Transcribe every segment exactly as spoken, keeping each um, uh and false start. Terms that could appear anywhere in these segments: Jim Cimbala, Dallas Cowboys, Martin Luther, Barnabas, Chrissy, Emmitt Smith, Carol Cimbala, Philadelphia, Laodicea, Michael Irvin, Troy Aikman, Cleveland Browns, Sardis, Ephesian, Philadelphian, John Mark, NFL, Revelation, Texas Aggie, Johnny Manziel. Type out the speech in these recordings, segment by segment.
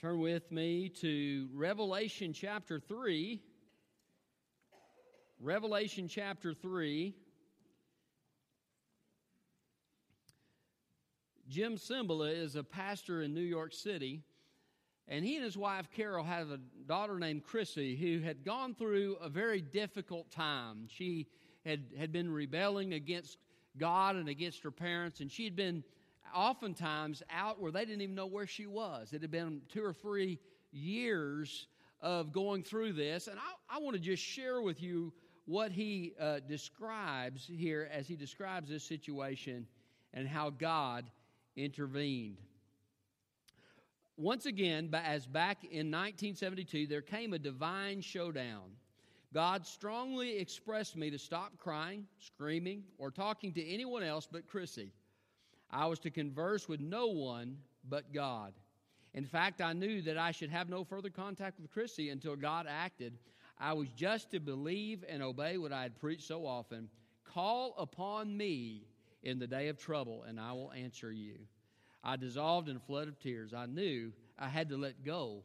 Turn with me to Revelation chapter three. Revelation chapter three. Jim Cimbala is a pastor in New York City, and he and his wife Carol have a daughter named Chrissy who had gone through a very difficult time. She had, had been rebelling against God and against her parents, and she had been oftentimes out where they didn't even know where she was. It had been two or three years of going through this, and I, I want to just share with you what he uh, describes here as he describes this situation and how God intervened. Once again, as back in nineteen seventy-two, there came a divine showdown. God strongly expressed me to stop crying, screaming, or talking to anyone else but Chrissy. I was to converse with no one but God. In fact, I knew that I should have no further contact with Chrissy until God acted. I was just to believe and obey what I had preached so often. Call upon me in the day of trouble, and I will answer you. I dissolved in a flood of tears. I knew I had to let go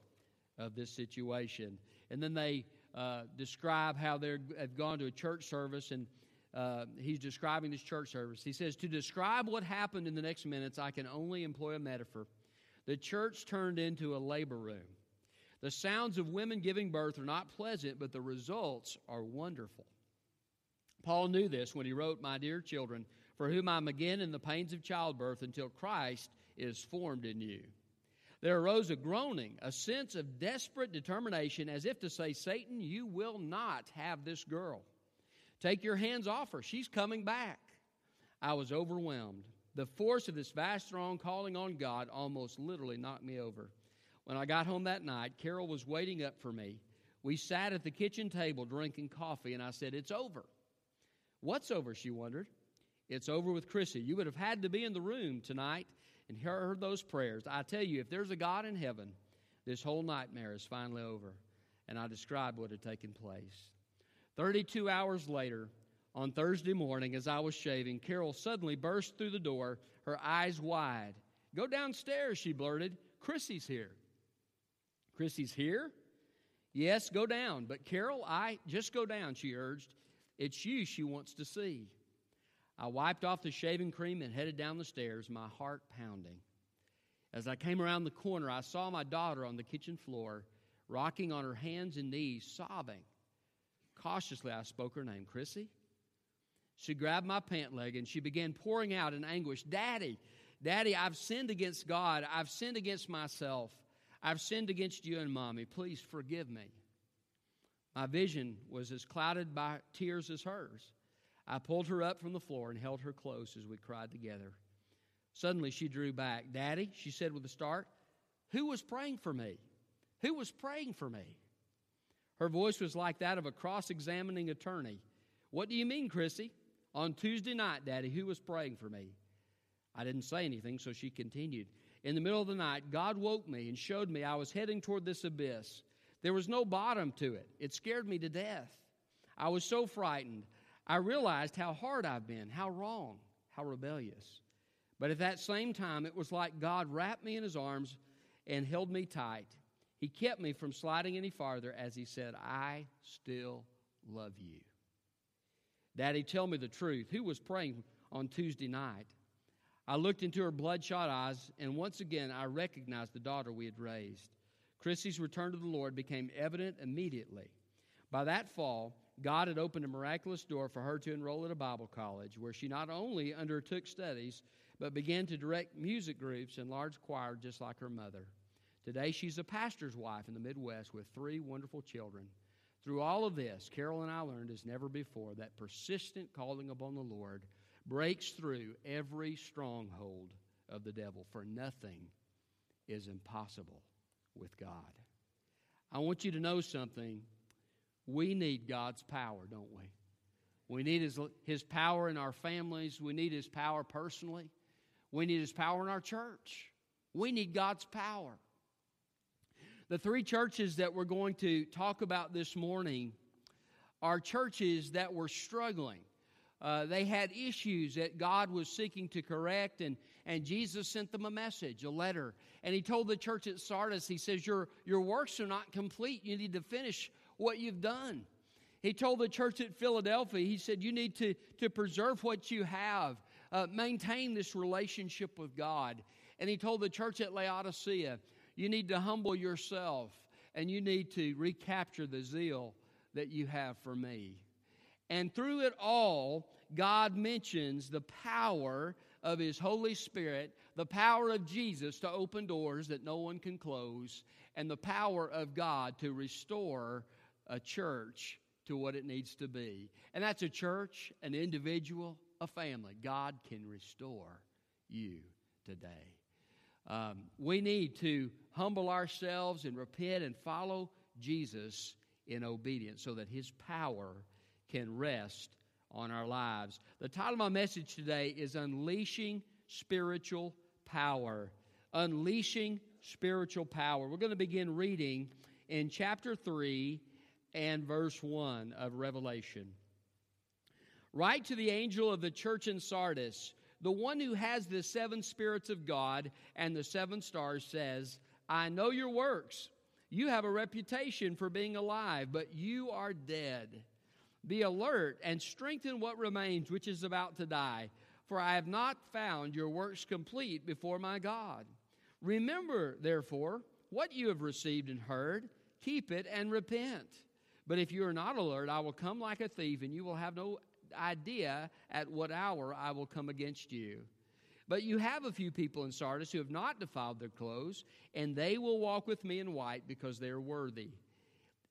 of this situation. And then they uh, describe how they have gone to a church service, and Uh, he's describing this church service. He says, to describe what happened in the next minutes, I can only employ a metaphor. The church turned into a labor room. The sounds of women giving birth are not pleasant, but the results are wonderful. Paul knew this when he wrote, my dear children, for whom I'm again in the pains of childbirth until Christ is formed in you. There arose a groaning, a sense of desperate determination, as if to say, Satan, you will not have this girl. Take your hands off her. She's coming back. I was overwhelmed. The force of this vast throng calling on God almost literally knocked me over. When I got home that night, Carol was waiting up for me. We sat at the kitchen table drinking coffee, and I said, it's over. What's over, she wondered. It's over with Chrissy. You would have had to be in the room tonight and heard those prayers. I tell you, if there's a God in heaven, this whole nightmare is finally over. And I described what had taken place. Thirty-two hours later, on Thursday morning, as I was shaving, Carol suddenly burst through the door, her eyes wide. Go downstairs, she blurted. Chrissy's here. Chrissy's here? Yes, go down. But Carol, I, just go down, she urged. It's you she wants to see. I wiped off the shaving cream and headed down the stairs, my heart pounding. As I came around the corner, I saw my daughter on the kitchen floor, rocking on her hands and knees, sobbing. Cautiously, I spoke her name, Chrissy. She grabbed my pant leg and she began pouring out in anguish, Daddy, Daddy, I've sinned against God. I've sinned against myself. I've sinned against you and Mommy. Please forgive me. My vision was as clouded by tears as hers. I pulled her up from the floor and held her close as we cried together. Suddenly, she drew back. Daddy, she said with a start, who was praying for me? Who was praying for me? Her voice was like that of a cross-examining attorney. What do you mean, Chrissy? On Tuesday night, Daddy, who was praying for me? I didn't say anything, so she continued. In the middle of the night, God woke me and showed me I was heading toward this abyss. There was no bottom to it. It scared me to death. I was so frightened. I realized how hard I've been, how wrong, how rebellious. But at that same time, it was like God wrapped me in his arms and held me tight. He kept me from sliding any farther as he said, I still love you. Daddy, tell me the truth. Who was praying on Tuesday night? I looked into her bloodshot eyes, and once again I recognized the daughter we had raised. Chrissy's return to the Lord became evident immediately. By that fall, God had opened a miraculous door for her to enroll at a Bible college, where she not only undertook studies, but began to direct music groups and large choir just like her mother. Today, she's a pastor's wife in the Midwest with three wonderful children. Through all of this, Carol and I learned as never before that persistent calling upon the Lord breaks through every stronghold of the devil, for nothing is impossible with God. I want you to know something. We need God's power, don't we? We need His, his power in our families. We need His power personally. We need His power in our church. We need God's power. The three churches that we're going to talk about this morning are churches that were struggling. Uh, they had issues that God was seeking to correct, and, and Jesus sent them a message, a letter. And he told the church at Sardis, he says, your, your works are not complete. You need to finish what you've done. He told the church at Philadelphia, he said, you need to, to preserve what you have. Uh, maintain this relationship with God. And he told the church at Laodicea, you need to humble yourself, and you need to recapture the zeal that you have for me. And through it all, God mentions the power of His Holy Spirit, the power of Jesus to open doors that no one can close, and the power of God to restore a church to what it needs to be. And that's a church, an individual, a family. God can restore you today. Um, we need to humble ourselves and repent and follow Jesus in obedience so that His power can rest on our lives. The title of my message today is Unleashing Spiritual Power. Unleashing Spiritual Power. We're going to begin reading in chapter three and verse one of Revelation. Write to the angel of the church in Sardis, the one who has the seven spirits of God and the seven stars says, I know your works. You have a reputation for being alive, but you are dead. Be alert and strengthen what remains, which is about to die, for I have not found your works complete before my God. Remember, therefore, what you have received and heard. Keep it and repent. But if you are not alert, I will come like a thief, and you will have no idea at what hour I will come against you. But you have a few people in Sardis who have not defiled their clothes, and they will walk with me in white because they are worthy.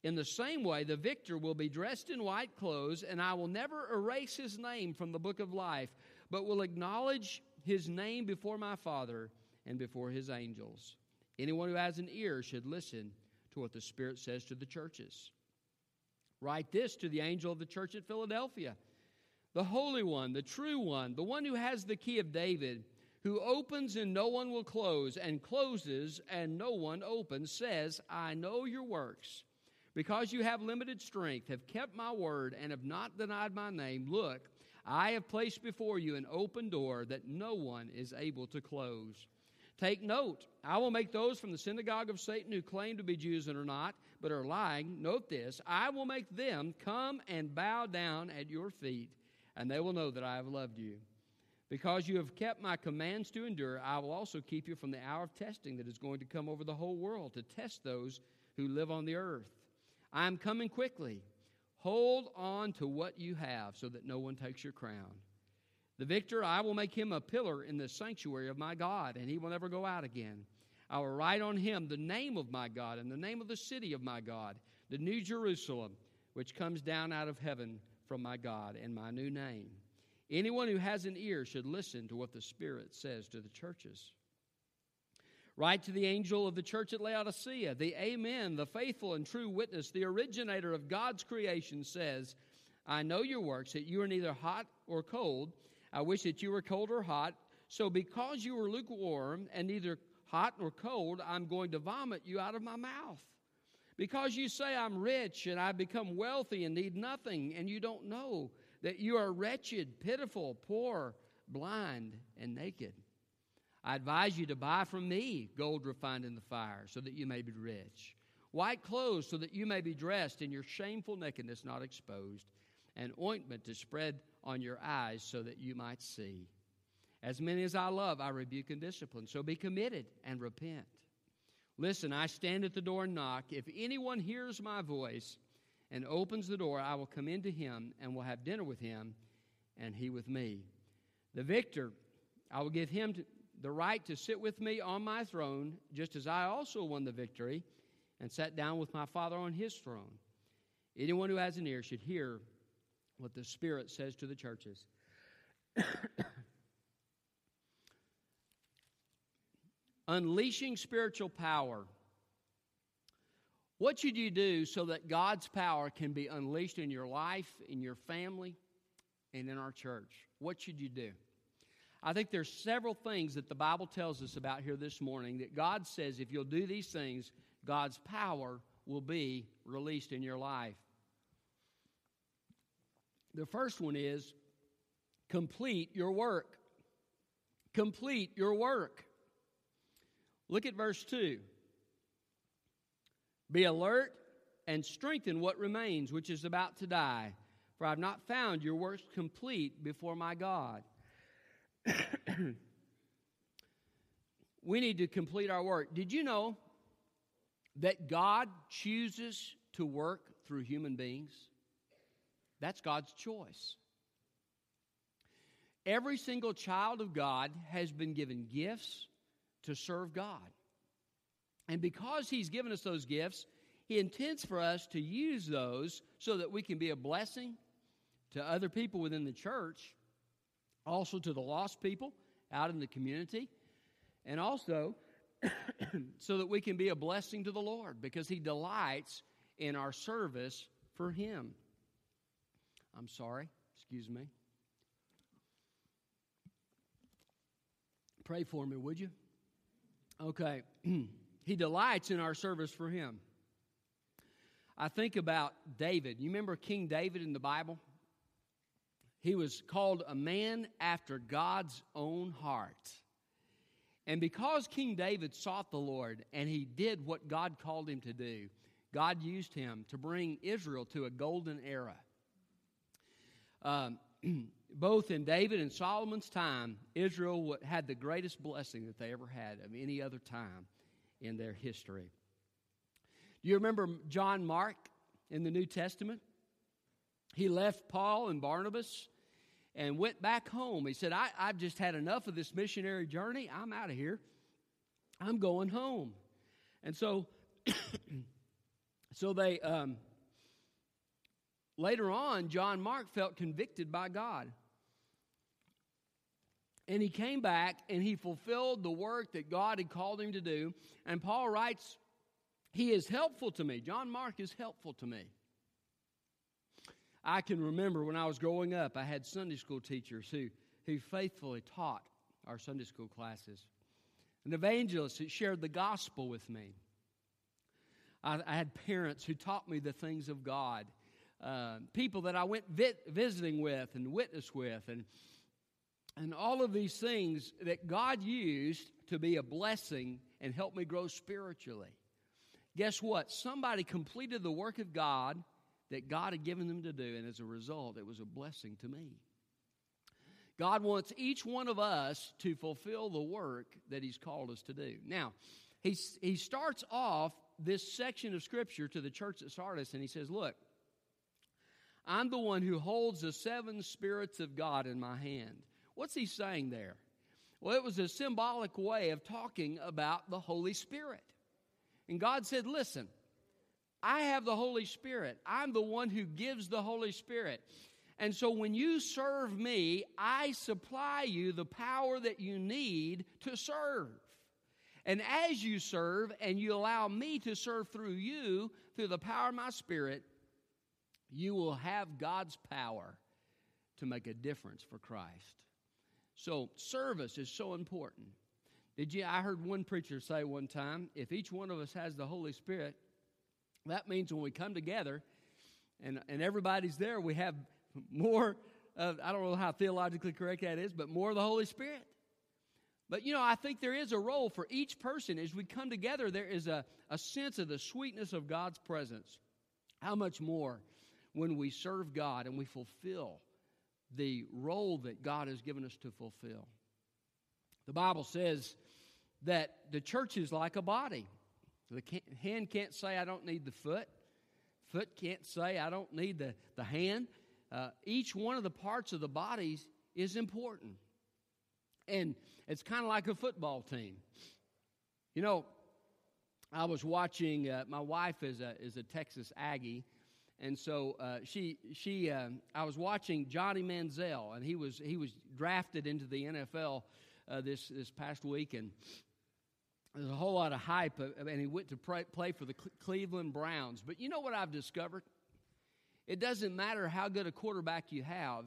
In the same way, the victor will be dressed in white clothes, and I will never erase his name from the book of life, but will acknowledge his name before my Father and before his angels. Anyone who has an ear should listen to what the Spirit says to the churches. Write this to the angel of the church at Philadelphia. The Holy One, the True One, the One who has the key of David, who opens and no one will close, and closes and no one opens, says, I know your works. Because you have limited strength, have kept my word, and have not denied my name, look, I have placed before you an open door that no one is able to close. Take note, I will make those from the synagogue of Satan who claim to be Jews and are not, but are lying, note this, I will make them come and bow down at your feet. And they will know that I have loved you. Because you have kept my commands to endure, I will also keep you from the hour of testing that is going to come over the whole world to test those who live on the earth. I am coming quickly. Hold on to what you have so that no one takes your crown. The victor, I will make him a pillar in the sanctuary of my God, and he will never go out again. I will write on him the name of my God and the name of the city of my God, the New Jerusalem, which comes down out of heaven from my God and my new name. Anyone who has an ear should listen to what the Spirit says to the churches. Write to the angel of the church at Laodicea, the Amen, the faithful and true witness, the originator of God's creation says, I know your works, that you are neither hot or cold. I wish that you were cold or hot. So because you are lukewarm and neither hot nor cold, I'm going to vomit you out of my mouth. Because you say I'm rich and I become wealthy and need nothing, and you don't know that you are wretched, pitiful, poor, blind, and naked. I advise you to buy from me gold refined in the fire so that you may be rich, white clothes so that you may be dressed and your shameful nakedness not exposed, and ointment to spread on your eyes so that you might see. As many as I love, I rebuke and discipline, so be committed and repent. Listen, I stand at the door and knock. If anyone hears my voice and opens the door, I will come into him and will have dinner with him and he with me. The victor, I will give him the right to sit with me on my throne, just as I also won the victory and sat down with my Father on his throne. Anyone who has an ear should hear what the Spirit says to the churches. Unleashing spiritual power. What should you do so that God's power can be unleashed in your life, in your family, and in our church? What should you do? I think there's several things that the Bible tells us about here this morning that God says if you'll do these things, God's power will be released in your life. The first one is complete your work. complete your work. Look at verse two. Be alert and strengthen what remains, which is about to die, for I have not found your works complete before my God. We need to complete our work. Did you know that God chooses to work through human beings? That's God's choice. Every single child of God has been given gifts to serve God. And because he's given us those gifts, he intends for us to use those so that we can be a blessing to other people within the church, also to the lost people out in the community, and also so that we can be a blessing to the Lord, because he delights in our service for him. I'm sorry, excuse me. Pray for me, would you? Okay. He delights in our service for him. I think about David. You remember King David in the Bible? He was called a man after God's own heart. And because King David sought the Lord and he did what God called him to do, God used him to bring Israel to a golden era. Um, both in David and Solomon's time, Israel had the greatest blessing that they ever had of any other time in their history. Do you remember John Mark in the New Testament? He left Paul and Barnabas and went back home. He said, I, I've just had enough of this missionary journey. I'm out of here. I'm going home. And so, so they... Um, Later on, John Mark felt convicted by God. And he came back and he fulfilled the work that God had called him to do. And Paul writes, he is helpful to me. John Mark is helpful to me. I can remember when I was growing up, I had Sunday school teachers who, who faithfully taught our Sunday school classes. An evangelist that shared the gospel with me. I, I had parents who taught me the things of God. Uh, people that I went vi- visiting with and witnessed with, and and all of these things that God used to be a blessing and help me grow spiritually. Guess what? Somebody completed the work of God that God had given them to do, and as a result, it was a blessing to me. God wants each one of us to fulfill the work that he's called us to do. Now, he, he starts off this section of Scripture to the church at Sardis, and he says, look, I'm the one who holds the seven spirits of God in my hand. What's he saying there? Well, it was a symbolic way of talking about the Holy Spirit. And God said, listen, I have the Holy Spirit. I'm the one who gives the Holy Spirit. And so when you serve me, I supply you the power that you need to serve. And as you serve and you allow me to serve through you, through the power of my Spirit, you will have God's power to make a difference for Christ. So service is so important. Did you? I heard one preacher say one time, if each one of us has the Holy Spirit, that means when we come together and, and everybody's there, we have more of, I don't know how theologically correct that is, but more of the Holy Spirit. But, you know, I think there is a role for each person. As we come together, there is a, a sense of the sweetness of God's presence. How much more when we serve God and we fulfill the role that God has given us to fulfill. The Bible says that the church is like a body. The hand can't say, I don't need the foot. Foot can't say, I don't need the, the hand. Uh, each one of the parts of the body is important. And it's kind of like a football team. You know, I was watching, uh, my wife is a, is a Texas Aggie. And so uh, she, she, uh, I was watching Johnny Manziel, and he was he was drafted into the N F L uh, this this past week, and there's a whole lot of hype. And he went to play, play for the Cleveland Browns. But you know what I've discovered? It doesn't matter how good a quarterback you have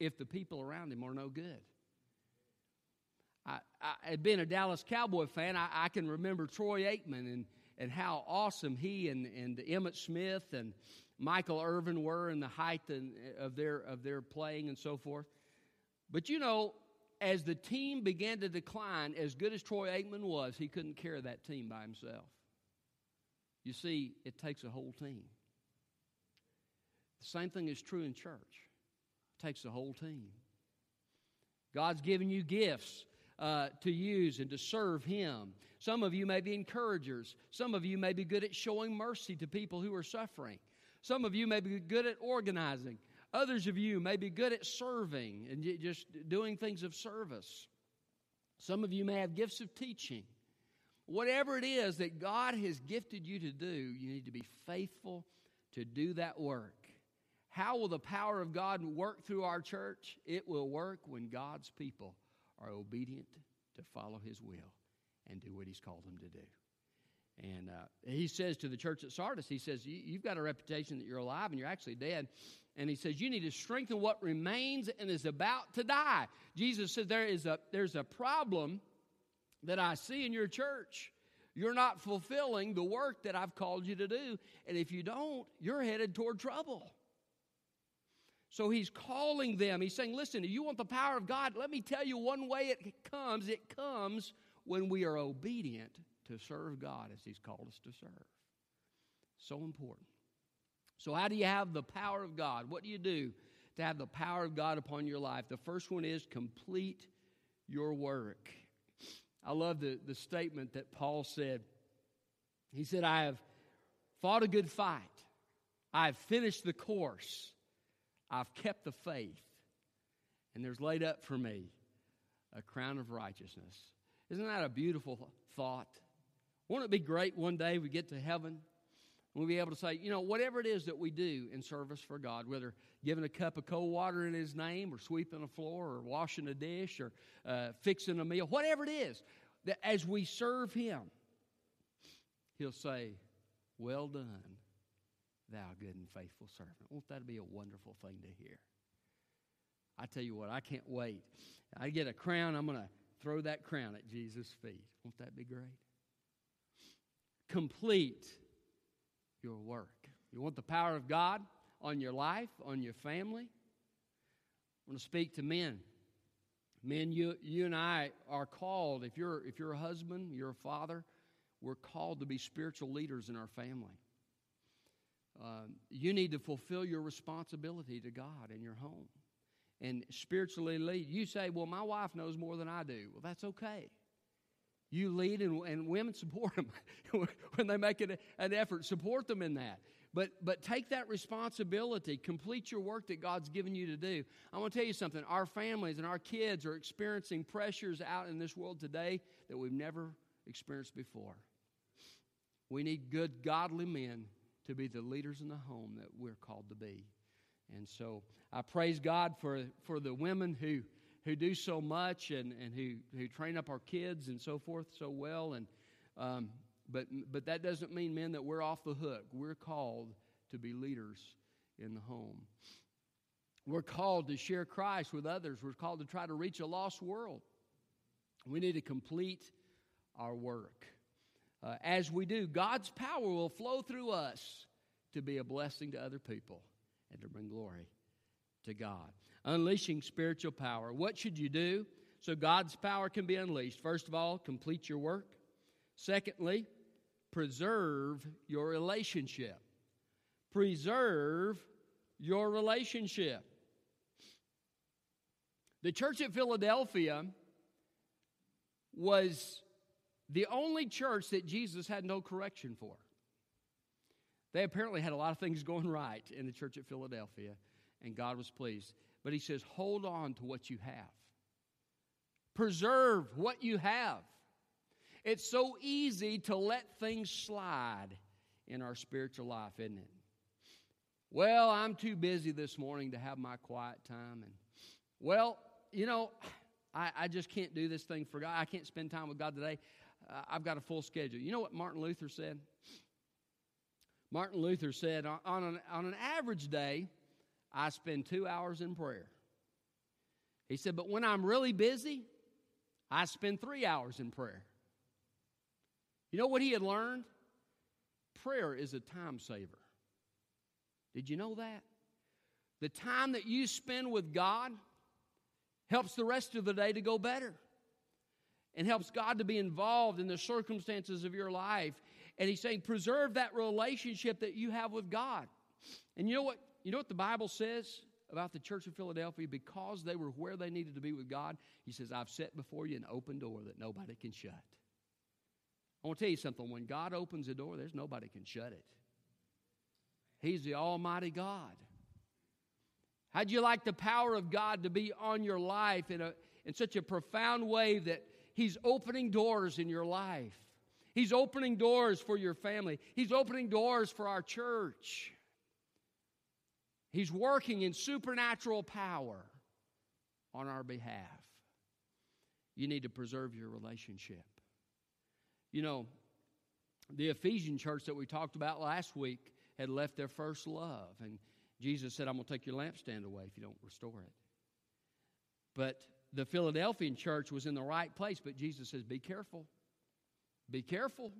if the people around him are no good. I, I being a Dallas Cowboy fan, I, I can remember Troy Aikman and and how awesome he and and Emmitt Smith and Michael Irvin were in the height of their of their playing and so forth. But you know, as the team began to decline, as good as Troy Aikman was, he couldn't carry that team by himself. You see, it takes a whole team. The same thing is true in church. It takes a whole team. God's given you gifts uh, to use and to serve Him. Some of you may be encouragers. Some of you may be good at showing mercy to people who are suffering. Some of you may be good at organizing. Others of you may be good at serving and just doing things of service. Some of you may have gifts of teaching. Whatever it is that God has gifted you to do, you need to be faithful to do that work. How will the power of God work through our church? It will work when God's people are obedient to follow His will and do what He's called them to do. And uh, he says to the church at Sardis, he says, you've got a reputation that you're alive and you're actually dead. And he says, you need to strengthen what remains and is about to die. Jesus said, there is a there's a problem that I see in your church. You're not fulfilling the work that I've called you to do. And if you don't, you're headed toward trouble. So he's calling them. He's saying, listen, if you want the power of God, let me tell you one way it comes. It comes when we are obedient to serve God as He's called us to serve. So important. So how do you have the power of God? What do you do to have the power of God upon your life? The first one is complete your work. I love the, the statement that Paul said. He said, I have fought a good fight. I have finished the course. I've kept the faith. And there's laid up for me a crown of righteousness. Isn't that a beautiful thought? Wouldn't it be great one day we get to heaven and we'll be able to say, you know, whatever it is that we do in service for God, whether giving a cup of cold water in His name or sweeping a floor or washing a dish or uh, fixing a meal, whatever it is, that as we serve Him, He'll say, well done, thou good and faithful servant. Won't that be a wonderful thing to hear? I tell you what, I can't wait. I get a crown, I'm going to throw that crown at Jesus' feet. Won't that be great? Complete your work. You want the power of God on your life, on your family? I want to speak to men. Men, you you and I are called. If you're if you're a husband, you're a father, we're called to be spiritual leaders in our family. Um, you need to fulfill your responsibility to God in your home and spiritually lead. You say, well, my wife knows more than I do. Well, that's okay. You lead, and, and women support them when they make an, an effort. Support them in that. But but take that responsibility. Complete your work that God's given you to do. I want to tell you something. Our families and our kids are experiencing pressures out in this world today that we've never experienced before. We need good, godly men to be the leaders in the home that we're called to be. And so I praise God for, for the women who who do so much and, and who, who train up our kids and so forth so well. And um, but but that doesn't mean, men, that we're off the hook. We're called to be leaders in the home. We're called to share Christ with others. We're called to try to reach a lost world. We need to complete our work. Uh, as we do, God's power will flow through us to be a blessing to other people and to bring glory to God. Unleashing spiritual power. What should you do so God's power can be unleashed? First of all, complete your work. Secondly, preserve your relationship. Preserve your relationship. The church at Philadelphia was the only church that Jesus had no correction for. They apparently had a lot of things going right in the church at Philadelphia, and God was pleased. But he says, hold on to what you have. Preserve what you have. It's so easy to let things slide in our spiritual life, isn't it? Well, I'm too busy this morning to have my quiet time. And well, you know, I, I just can't do this thing for God. I can't spend time with God today. Uh, I've got a full schedule. You know what Martin Luther said? Martin Luther said, on, on, an, on an average day, I spend two hours in prayer. He said, but when I'm really busy, I spend three hours in prayer. You know what he had learned? Prayer is a time saver. Did you know that? The time that you spend with God helps the rest of the day to go better, and helps God to be involved in the circumstances of your life. And he's saying, preserve that relationship that you have with God. And you know what? You know what the Bible says about the church of Philadelphia? Because they were where they needed to be with God, he says, I've set before you an open door that nobody can shut. I want to tell you something. When God opens a door, there's nobody can shut it. He's the Almighty God. How'd you like the power of God to be on your life in a in such a profound way that he's opening doors in your life? He's opening doors for your family. He's opening doors for our church. He's working in supernatural power on our behalf. You need to preserve your relationship. You know, the Ephesian church that we talked about last week had left their first love. And Jesus said, I'm going to take your lampstand away if you don't restore it. But the Philadelphian church was in the right place, but Jesus says, be careful. Be careful.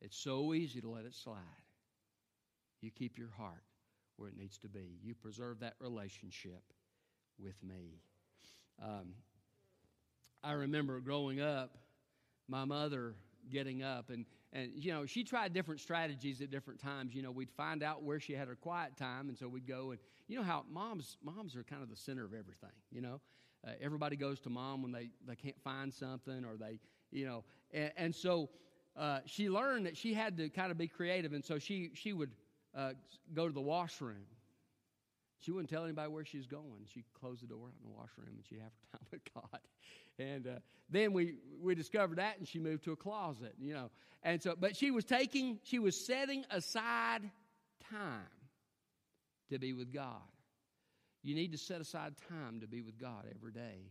It's so easy to let it slide. You keep your heart where it needs to be. You preserve that relationship with me. Um, I remember growing up, my mother getting up, and, and, you know, she tried different strategies at different times. You know, we'd find out where she had her quiet time, and so we'd go, and you know how moms, moms are kind of the center of everything, you know. Uh, everybody goes to mom when they, they can't find something, or they, you know. And, and so uh, she learned that she had to kind of be creative, and so she, she would uh, go to the washroom. She wouldn't tell anybody where she was going. She'd close the door out in the washroom, and she'd have her time with God. And uh, then we, we discovered that, and she moved to a closet, you know. And so, but she was taking, she was setting aside time to be with God. You need to set aside time to be with God every day.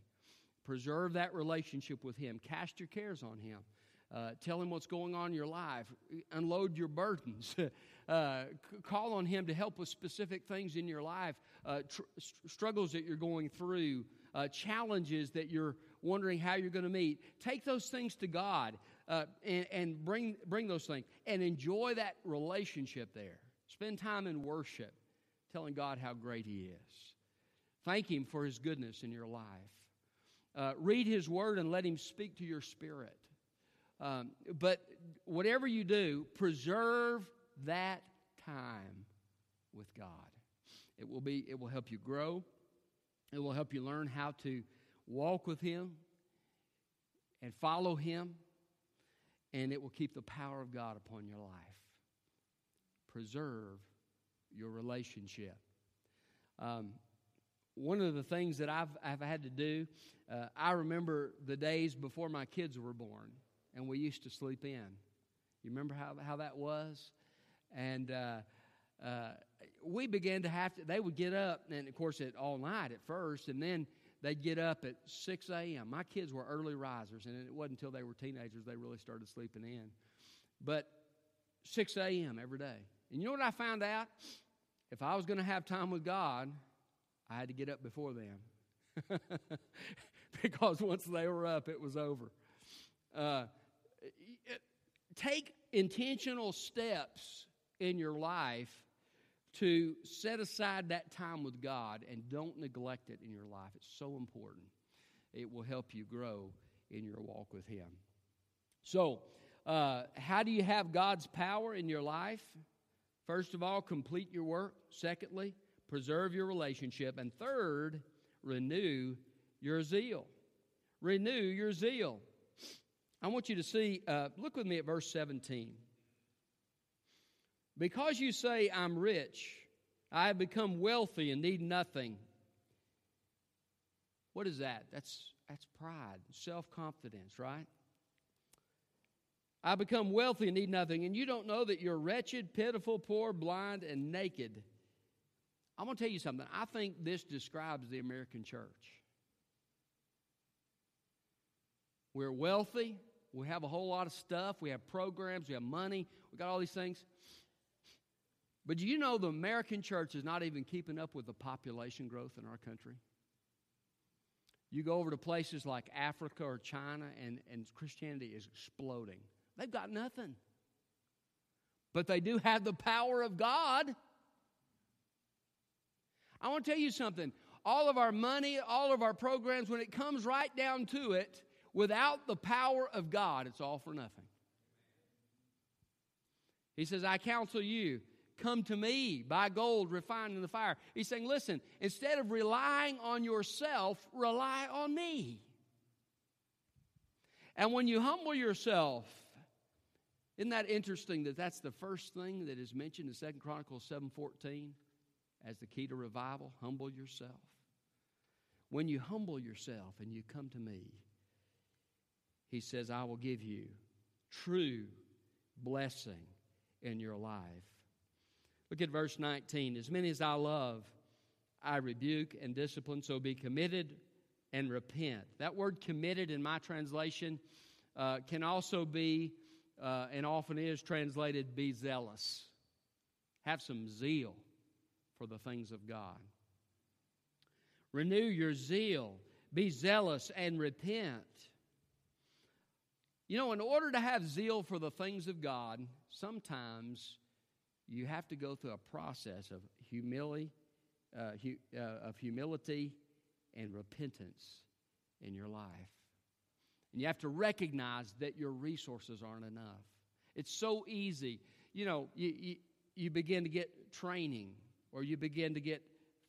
Preserve that relationship with him. Cast your cares on him. Uh, tell him what's going on in your life. Unload your burdens. uh, c- call on him to help with specific things in your life, uh, tr- struggles that you're going through, uh, challenges that you're wondering how you're going to meet. Take those things to God uh, and, and bring, bring those things and enjoy that relationship there. Spend time in worship, telling God how great he is. Thank him for his goodness in your life. Uh, read his word and let him speak to your spirit. Um, but whatever you do, preserve that time with God. It will be. It will help you grow. It will help you learn how to walk with him and follow him, and it will keep the power of God upon your life. Preserve your relationship. Um, one of the things that I've, I've had to do, uh, I remember the days before my kids were born. And we used to sleep in. You remember how, how that was? And uh, uh, we began to have to, they would get up, and of course, at all night at first, and then they'd get up at six a.m. My kids were early risers, and it wasn't until they were teenagers they really started sleeping in. But six a.m. every day. And you know what I found out? If I was going to have time with God, I had to get up before them. Because once they were up, it was over. Uh, take intentional steps in your life to set aside that time with God, and don't neglect it in your life. It's so important. It will help you grow in your walk with him. So, uh, how do you have God's power in your life? First of all, complete your work. Secondly, preserve your relationship. And third, renew your zeal. Renew your zeal. I want you to see, uh, look with me at verse seventeen. Because you say, I'm rich, I have become wealthy and need nothing. What is that? That's, that's pride, self-confidence, right? I become wealthy and need nothing, and you don't know that you're wretched, pitiful, poor, blind, and naked. I'm going to tell you something. I think this describes the American church. We're wealthy. We have a whole lot of stuff. We have programs. We have money. We got all these things. But do you know the American church is not even keeping up with the population growth in our country? You go over to places like Africa or China, and, and Christianity is exploding. They've got nothing. But they do have the power of God. I want to tell you something. all of our money, all of our programs, when it comes right down to it, without the power of God, it's all for nothing. He says, I counsel you, come to me, buy gold refined in the fire. He's saying, listen, instead of relying on yourself, rely on me. And when you humble yourself, isn't that interesting that that's the first thing that is mentioned in Second Chronicles seven fourteen as the key to revival? Humble yourself. When you humble yourself and you come to me, he says, I will give you true blessing in your life. Look at verse nineteen. As many as I love, I rebuke and discipline, so be committed and repent. That word committed in my translation uh, can also be, uh, and often is translated, be zealous. Have some zeal for the things of God. Renew your zeal. Be zealous and repent. You know, in order to have zeal for the things of God, sometimes you have to go through a process of humility, uh, hu- uh, of humility and repentance in your life. And you have to recognize that your resources aren't enough. It's so easy. You know, you, you, you begin to get training, or you begin to get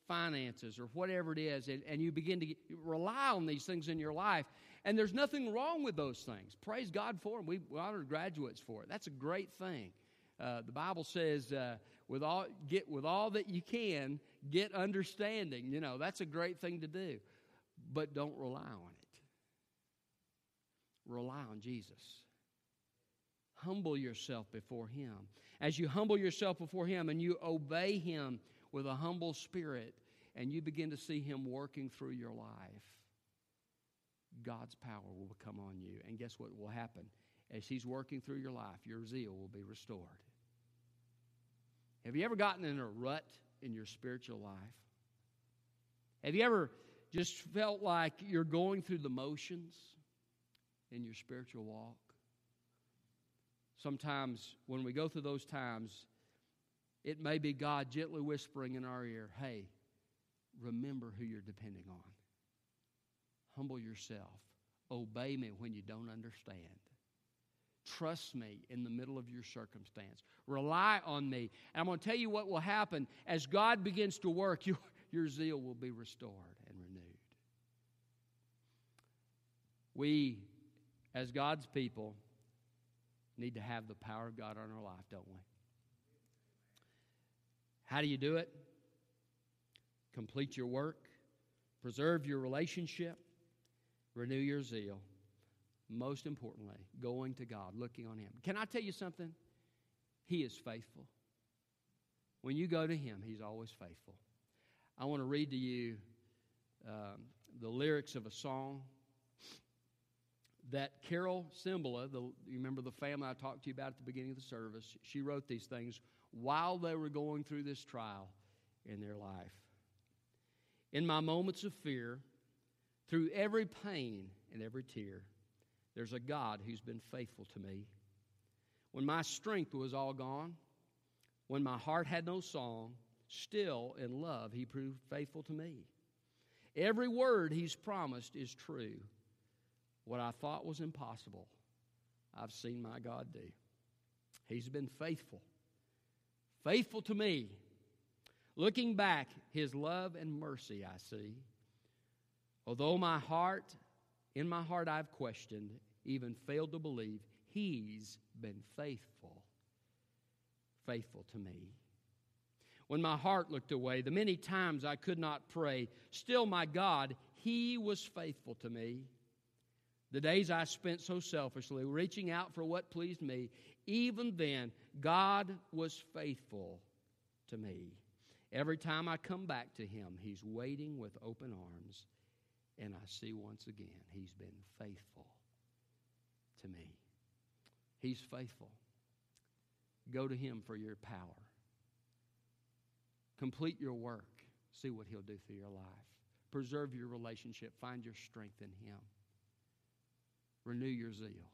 finances, or whatever it is, and, and you begin to get, you rely on these things in your life. And there's nothing wrong with those things. Praise God for them. We honor graduates for it. That's a great thing. Uh, the Bible says, uh, "With all get with all that you can, get understanding." You know, that's a great thing to do, but don't rely on it. Rely on Jesus. Humble yourself before Him. As you humble yourself before Him and you obey Him with a humble spirit, and you begin to see Him working through your life, God's power will come on you. And guess what will happen? As He's working through your life, your zeal will be restored. Have you ever gotten in a rut in your spiritual life? Have you ever just felt like you're going through the motions in your spiritual walk? Sometimes when we go through those times, it may be God gently whispering in our ear, hey, remember who you're depending on. Humble yourself. Obey me when you don't understand. Trust me in the middle of your circumstance. Rely on me. And I'm going to tell you what will happen. As God begins to work, your, your zeal will be restored and renewed. We, as God's people, need to have the power of God on our life, don't we? How do you do it? Complete your work. Preserve your relationship. Renew your zeal. Most importantly, going to God, looking on Him. Can I tell you something? He is faithful. When you go to Him, He's always faithful. I want to read to you um, the lyrics of a song that Carol Cimbala, the, you remember the family I talked to you about at the beginning of the service, she wrote these things while they were going through this trial in their life. In my moments of fear, through every pain and every tear, there's a God who's been faithful to me. When my strength was all gone, when my heart had no song, still in love He proved faithful to me. Every word He's promised is true. What I thought was impossible, I've seen my God do. He's been faithful, faithful to me. Looking back, His love and mercy I see. Although my heart... In my heart I've questioned, even failed to believe, He's been faithful, faithful to me. When my heart looked away, the many times I could not pray, still my God, He was faithful to me. The days I spent so selfishly, reaching out for what pleased me, even then God was faithful to me. Every time I come back to Him, He's waiting with open arms. And I see once again, He's been faithful to me. He's faithful. Go to Him for your power. Complete your work. See what He'll do through your life. Preserve your relationship. Find your strength in Him. Renew your zeal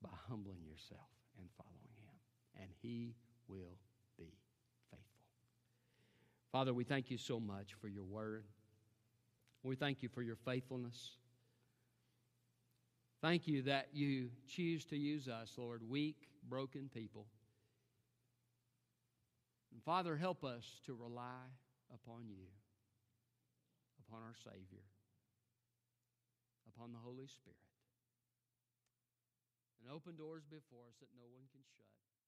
by humbling yourself and following Him. And He will faithful. Father, we thank you so much for your word. We thank you for your faithfulness. Thank you that you choose to use us, Lord, weak, broken people. And Father, help us to rely upon you, upon our Savior, upon the Holy Spirit. And open doors before us that no one can shut.